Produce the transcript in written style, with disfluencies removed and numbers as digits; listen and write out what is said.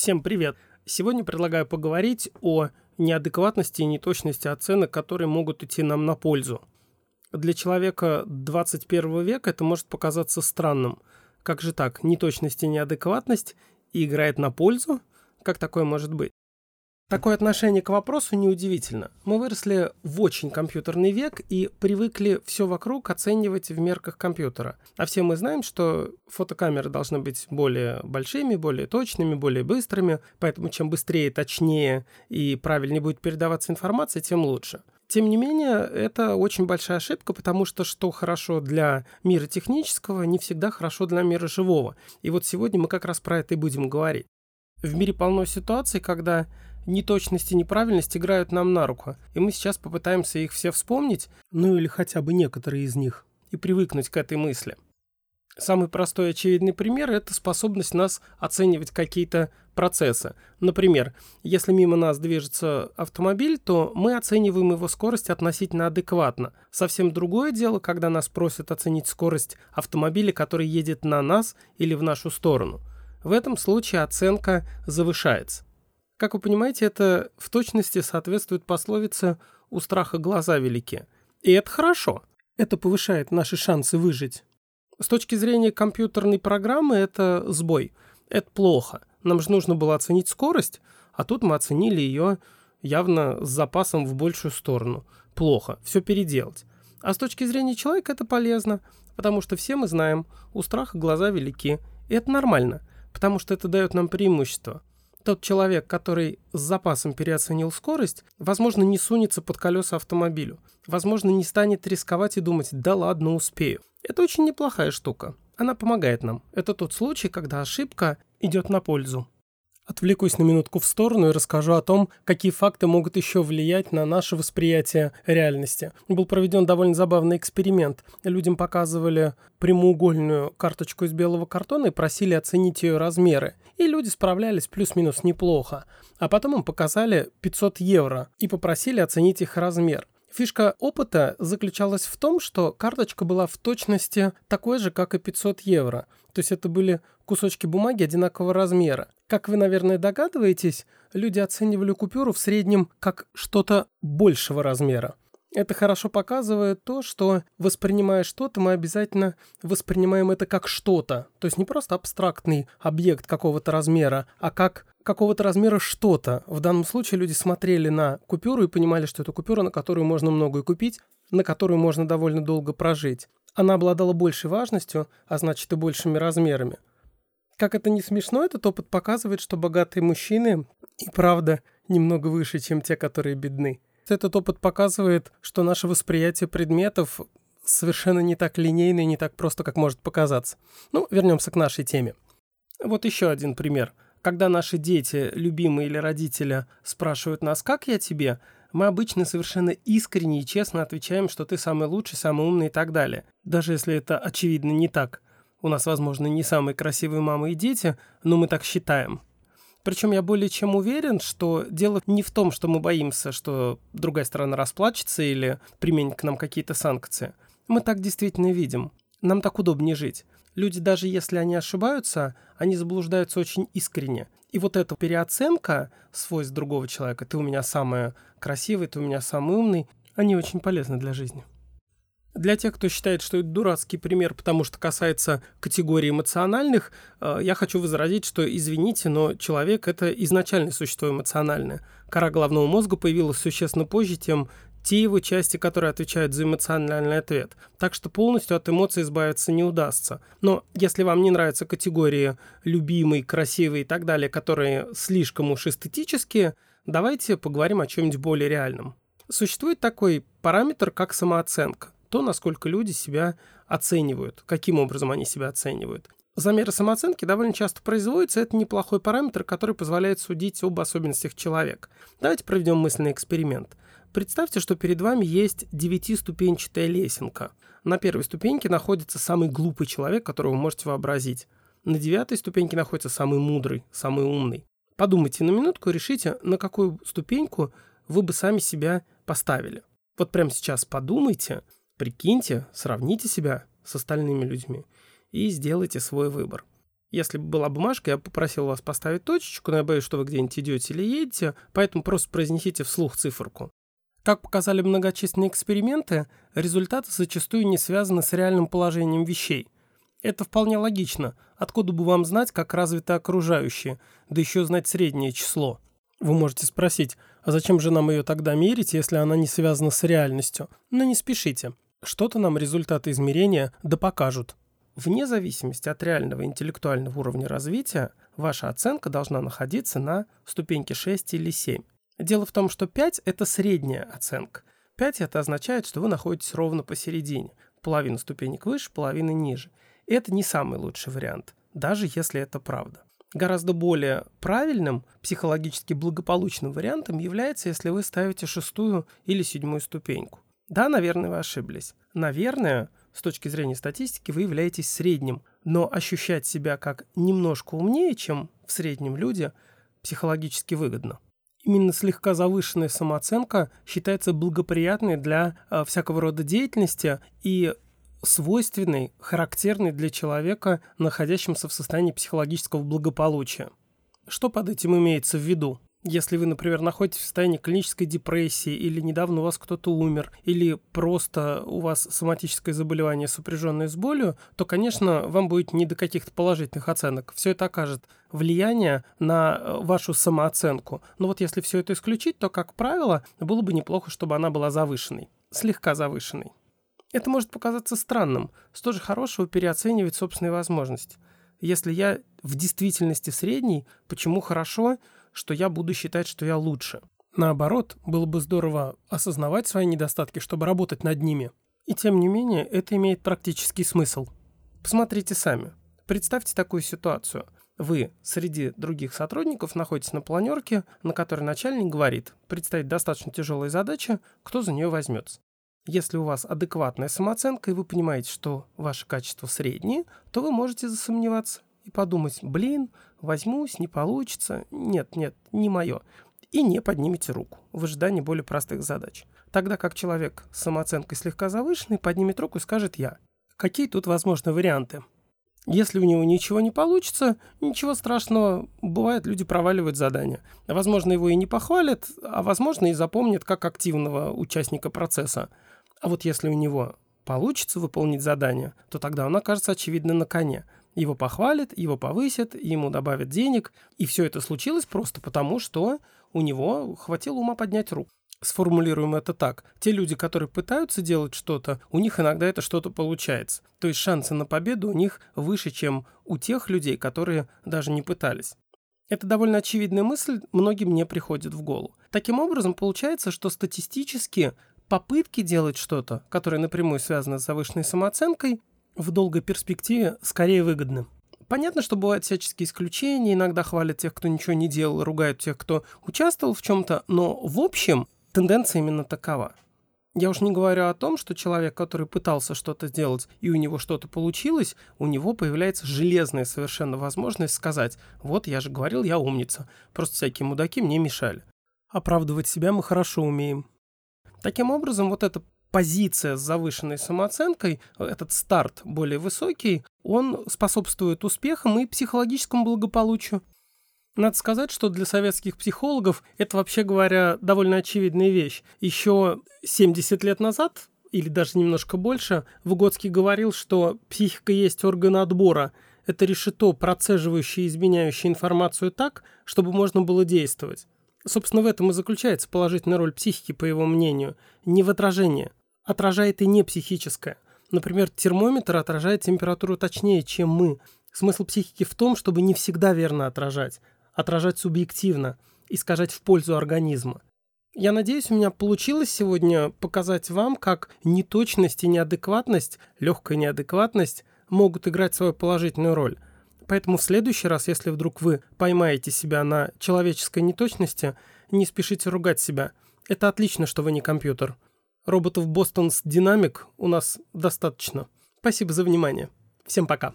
Всем привет! Сегодня предлагаю поговорить о неадекватности и неточности оценок, которые могут идти нам на пользу. Для человека 21 века это может показаться странным. Как же так? Неточность и неадекватность и играет на пользу? Как такое может быть? Такое отношение к вопросу неудивительно. Мы выросли в очень компьютерный век и привыкли все вокруг оценивать в мерках компьютера. А все мы знаем, что фотокамеры должны быть более большими, более точными, более быстрыми, поэтому чем быстрее, точнее и правильнее будет передаваться информация, тем лучше. Тем не менее, это очень большая ошибка, потому что хорошо для мира технического, не всегда хорошо для мира живого. И вот сегодня мы как раз про это и будем говорить. В мире полно ситуаций, когда неточность и неправильность играют нам на руку, и мы сейчас попытаемся их все вспомнить, ну или хотя бы некоторые из них, и привыкнуть к этой мысли. Самый простой и очевидный пример – это способность нас оценивать какие-то процессы. Например, если мимо нас движется автомобиль, то мы оцениваем его скорость относительно адекватно. Совсем другое дело, когда нас просят оценить скорость автомобиля, который едет на нас или в нашу сторону. В этом случае оценка завышается. Как вы понимаете, это в точности соответствует пословице «у страха глаза велики». И это хорошо. Это повышает наши шансы выжить. С точки зрения компьютерной программы это сбой. Это плохо. Нам же нужно было оценить скорость, а тут мы оценили ее явно с запасом в большую сторону. Плохо. Все переделать. А с точки зрения человека это полезно, потому что все мы знаем, у страха глаза велики. И это нормально, потому что это дает нам преимущество. Тот человек, который с запасом переоценил скорость, возможно, не сунется под колеса автомобилю. Возможно, не станет рисковать и думать «да ладно, успею». Это очень неплохая штука. Она помогает нам. Это тот случай, когда ошибка идет на пользу. Отвлекусь на минутку в сторону и расскажу о том, какие факты могут еще влиять на наше восприятие реальности. Был проведен довольно забавный эксперимент. Людям показывали прямоугольную карточку из белого картона и просили оценить ее размеры. И люди справлялись плюс-минус неплохо. А потом им показали 500 евро и попросили оценить их размер. Фишка опыта заключалась в том, что карточка была в точности такой же, как и 500 евро. То есть это были кусочки бумаги одинакового размера. Как вы, наверное, догадываетесь, люди оценивали купюру в среднем как что-то большего размера. Это хорошо показывает то, что, воспринимая что-то, мы обязательно воспринимаем это как что-то. То есть не просто абстрактный объект какого-то размера, а как какого-то размера что-то. В данном случае люди смотрели на купюру и понимали, что это купюра, на которую можно многое купить, на которую можно довольно долго прожить. Она обладала большей важностью, а значит и большими размерами. Как это не смешно, этот опыт показывает, что богатые мужчины и правда немного выше, чем те, которые бедны. Этот опыт показывает, что наше восприятие предметов совершенно не так линейно и не так просто, как может показаться. Ну, вернемся к нашей теме. Вот еще один пример. Когда наши дети, любимые или родители, спрашивают нас «как я тебе?», мы обычно совершенно искренне и честно отвечаем, что ты самый лучший, самый умный и так далее. Даже если это очевидно не так. У нас, возможно, не самые красивые мамы и дети, но мы так считаем. Причем я более чем уверен, что дело не в том, что мы боимся, что другая сторона расплачется или применит к нам какие-то санкции. Мы так действительно видим. Нам так удобнее жить. Люди, даже если они ошибаются, они заблуждаются очень искренне. И вот эта переоценка свойств другого человека «ты у меня самый красивый, ты у меня самый умный», они очень полезны для жизни. Для тех, кто считает, что это дурацкий пример, потому что касается категории эмоциональных, я хочу возразить, что, извините, но человек – это изначально существо эмоциональное. Кора головного мозга появилась существенно позже, чем те его части, которые отвечают за эмоциональный ответ. Так что полностью от эмоций избавиться не удастся. Но если вам не нравятся категории «любимый», «красивый» и так далее, которые слишком уж эстетические, давайте поговорим о чем-нибудь более реальном. Существует такой параметр, как самооценка. То, насколько люди себя оценивают, каким образом они себя оценивают. Замеры самооценки довольно часто производятся, это неплохой параметр, который позволяет судить об особенностях человека. Давайте проведем мысленный эксперимент. Представьте, что перед вами есть 9-ступенчатая лесенка. На первой ступеньке находится самый глупый человек, которого вы можете вообразить. На 9-й ступеньке находится самый мудрый, самый умный. Подумайте на минутку и решите, на какую ступеньку вы бы сами себя поставили. Вот прямо сейчас подумайте. Прикиньте, сравните себя с остальными людьми и сделайте свой выбор. Если бы была бумажка, я попросил вас поставить точечку, но я боюсь, что вы где-нибудь идете или едете, поэтому просто произнесите вслух циферку. Как показали многочисленные эксперименты, результаты зачастую не связаны с реальным положением вещей. Это вполне логично. Откуда бы вам знать, как развиты окружающие, да еще знать среднее число? Вы можете спросить, а зачем же нам ее тогда мерить, если она не связана с реальностью? Но не спешите. Что-то нам результаты измерения да покажут. Вне зависимости от реального интеллектуального уровня развития, ваша оценка должна находиться на ступеньке 6 или 7. Дело в том, что 5 – это средняя оценка. 5 – это означает, что вы находитесь ровно посередине. Половина ступенек выше, половина ниже. Это не самый лучший вариант, даже если это правда. Гораздо более правильным, психологически благополучным вариантом является, если вы ставите 6-ю или 7-ю ступеньку. Да, наверное, вы ошиблись. Наверное, с точки зрения статистики, вы являетесь средним, но ощущать себя как немножко умнее, чем в среднем люди, психологически выгодно. Именно слегка завышенная самооценка считается благоприятной для всякого рода деятельности и свойственной, характерной для человека, находящегося в состоянии психологического благополучия. Что под этим имеется в виду? Если вы, например, находитесь в состоянии клинической депрессии, или недавно у вас кто-то умер, или просто у вас соматическое заболевание, сопряженное с болью, то, конечно, вам будет не до каких-то положительных оценок. Все это окажет влияние на вашу самооценку. Но вот если все это исключить, то, как правило, было бы неплохо, чтобы она была завышенной, слегка завышенной. Это может показаться странным. Что же хорошего переоценивать собственные возможности? Если я в действительности средний, почему хорошо, что я буду считать, что я лучше? Наоборот, было бы здорово осознавать свои недостатки, чтобы работать над ними. И тем не менее, это имеет практический смысл. Посмотрите сами. Представьте такую ситуацию. Вы среди других сотрудников находитесь на планерке, на которой начальник говорит: «Предстоит достаточно тяжелая задача, кто за нее возьмется?». Если у вас адекватная самооценка и вы понимаете, что ваши качества средние, то вы можете засомневаться и подумать: блин, возьмусь, не получится, нет, не мое. И не поднимите руку в ожидании более простых задач. Тогда как человек с самооценкой слегка завышенной поднимет руку и скажет «я». Какие тут возможны варианты? Если у него ничего не получится, ничего страшного, бывает, люди проваливают задание. Возможно, его и не похвалят, а возможно, и запомнят как активного участника процесса. А вот если у него получится выполнить задание, то тогда он окажется очевидно на коне. Его похвалят, его повысят, ему добавят денег. И все это случилось просто потому, что у него хватило ума поднять руку. Сформулируем это так. Те люди, которые пытаются делать что-то, у них иногда это что-то получается. То есть шансы на победу у них выше, чем у тех людей, которые даже не пытались. Это довольно очевидная мысль, многим не приходит в голову. Таким образом, получается, что статистически попытки делать что-то, которое напрямую связано с завышенной самооценкой, в долгой перспективе скорее выгодны. Понятно, что бывают всяческие исключения, иногда хвалят тех, кто ничего не делал, ругают тех, кто участвовал в чем-то, но в общем тенденция именно такова. Я уж не говорю о том, что человек, который пытался что-то сделать и у него что-то получилось, у него появляется железная совершенно возможность сказать: вот я же говорил, я умница, просто всякие мудаки мне мешали. Оправдывать себя мы хорошо умеем. Таким образом, вот эта позиция с завышенной самооценкой, этот старт более высокий, он способствует успехам и психологическому благополучию. Надо сказать, что для советских психологов это, вообще говоря, довольно очевидная вещь. Еще 70 лет назад, или даже немножко больше, Выготский говорил, что психика есть орган отбора. Это решето, процеживающее и изменяющее информацию так, чтобы можно было действовать. Собственно, в этом и заключается положительная роль психики, по его мнению. Не в отражении. Отражает и не психическое. Например, термометр отражает температуру точнее, чем мы. Смысл психики в том, чтобы не всегда верно отражать. Отражать субъективно, искажать в пользу организма. Я надеюсь, у меня получилось сегодня показать вам, как неточность и неадекватность, легкая неадекватность, могут играть свою положительную роль. Поэтому в следующий раз, если вдруг вы поймаете себя на человеческой неточности, не спешите ругать себя. Это отлично, что вы не компьютер. Роботов Boston Dynamics у нас достаточно. Спасибо за внимание. Всем пока.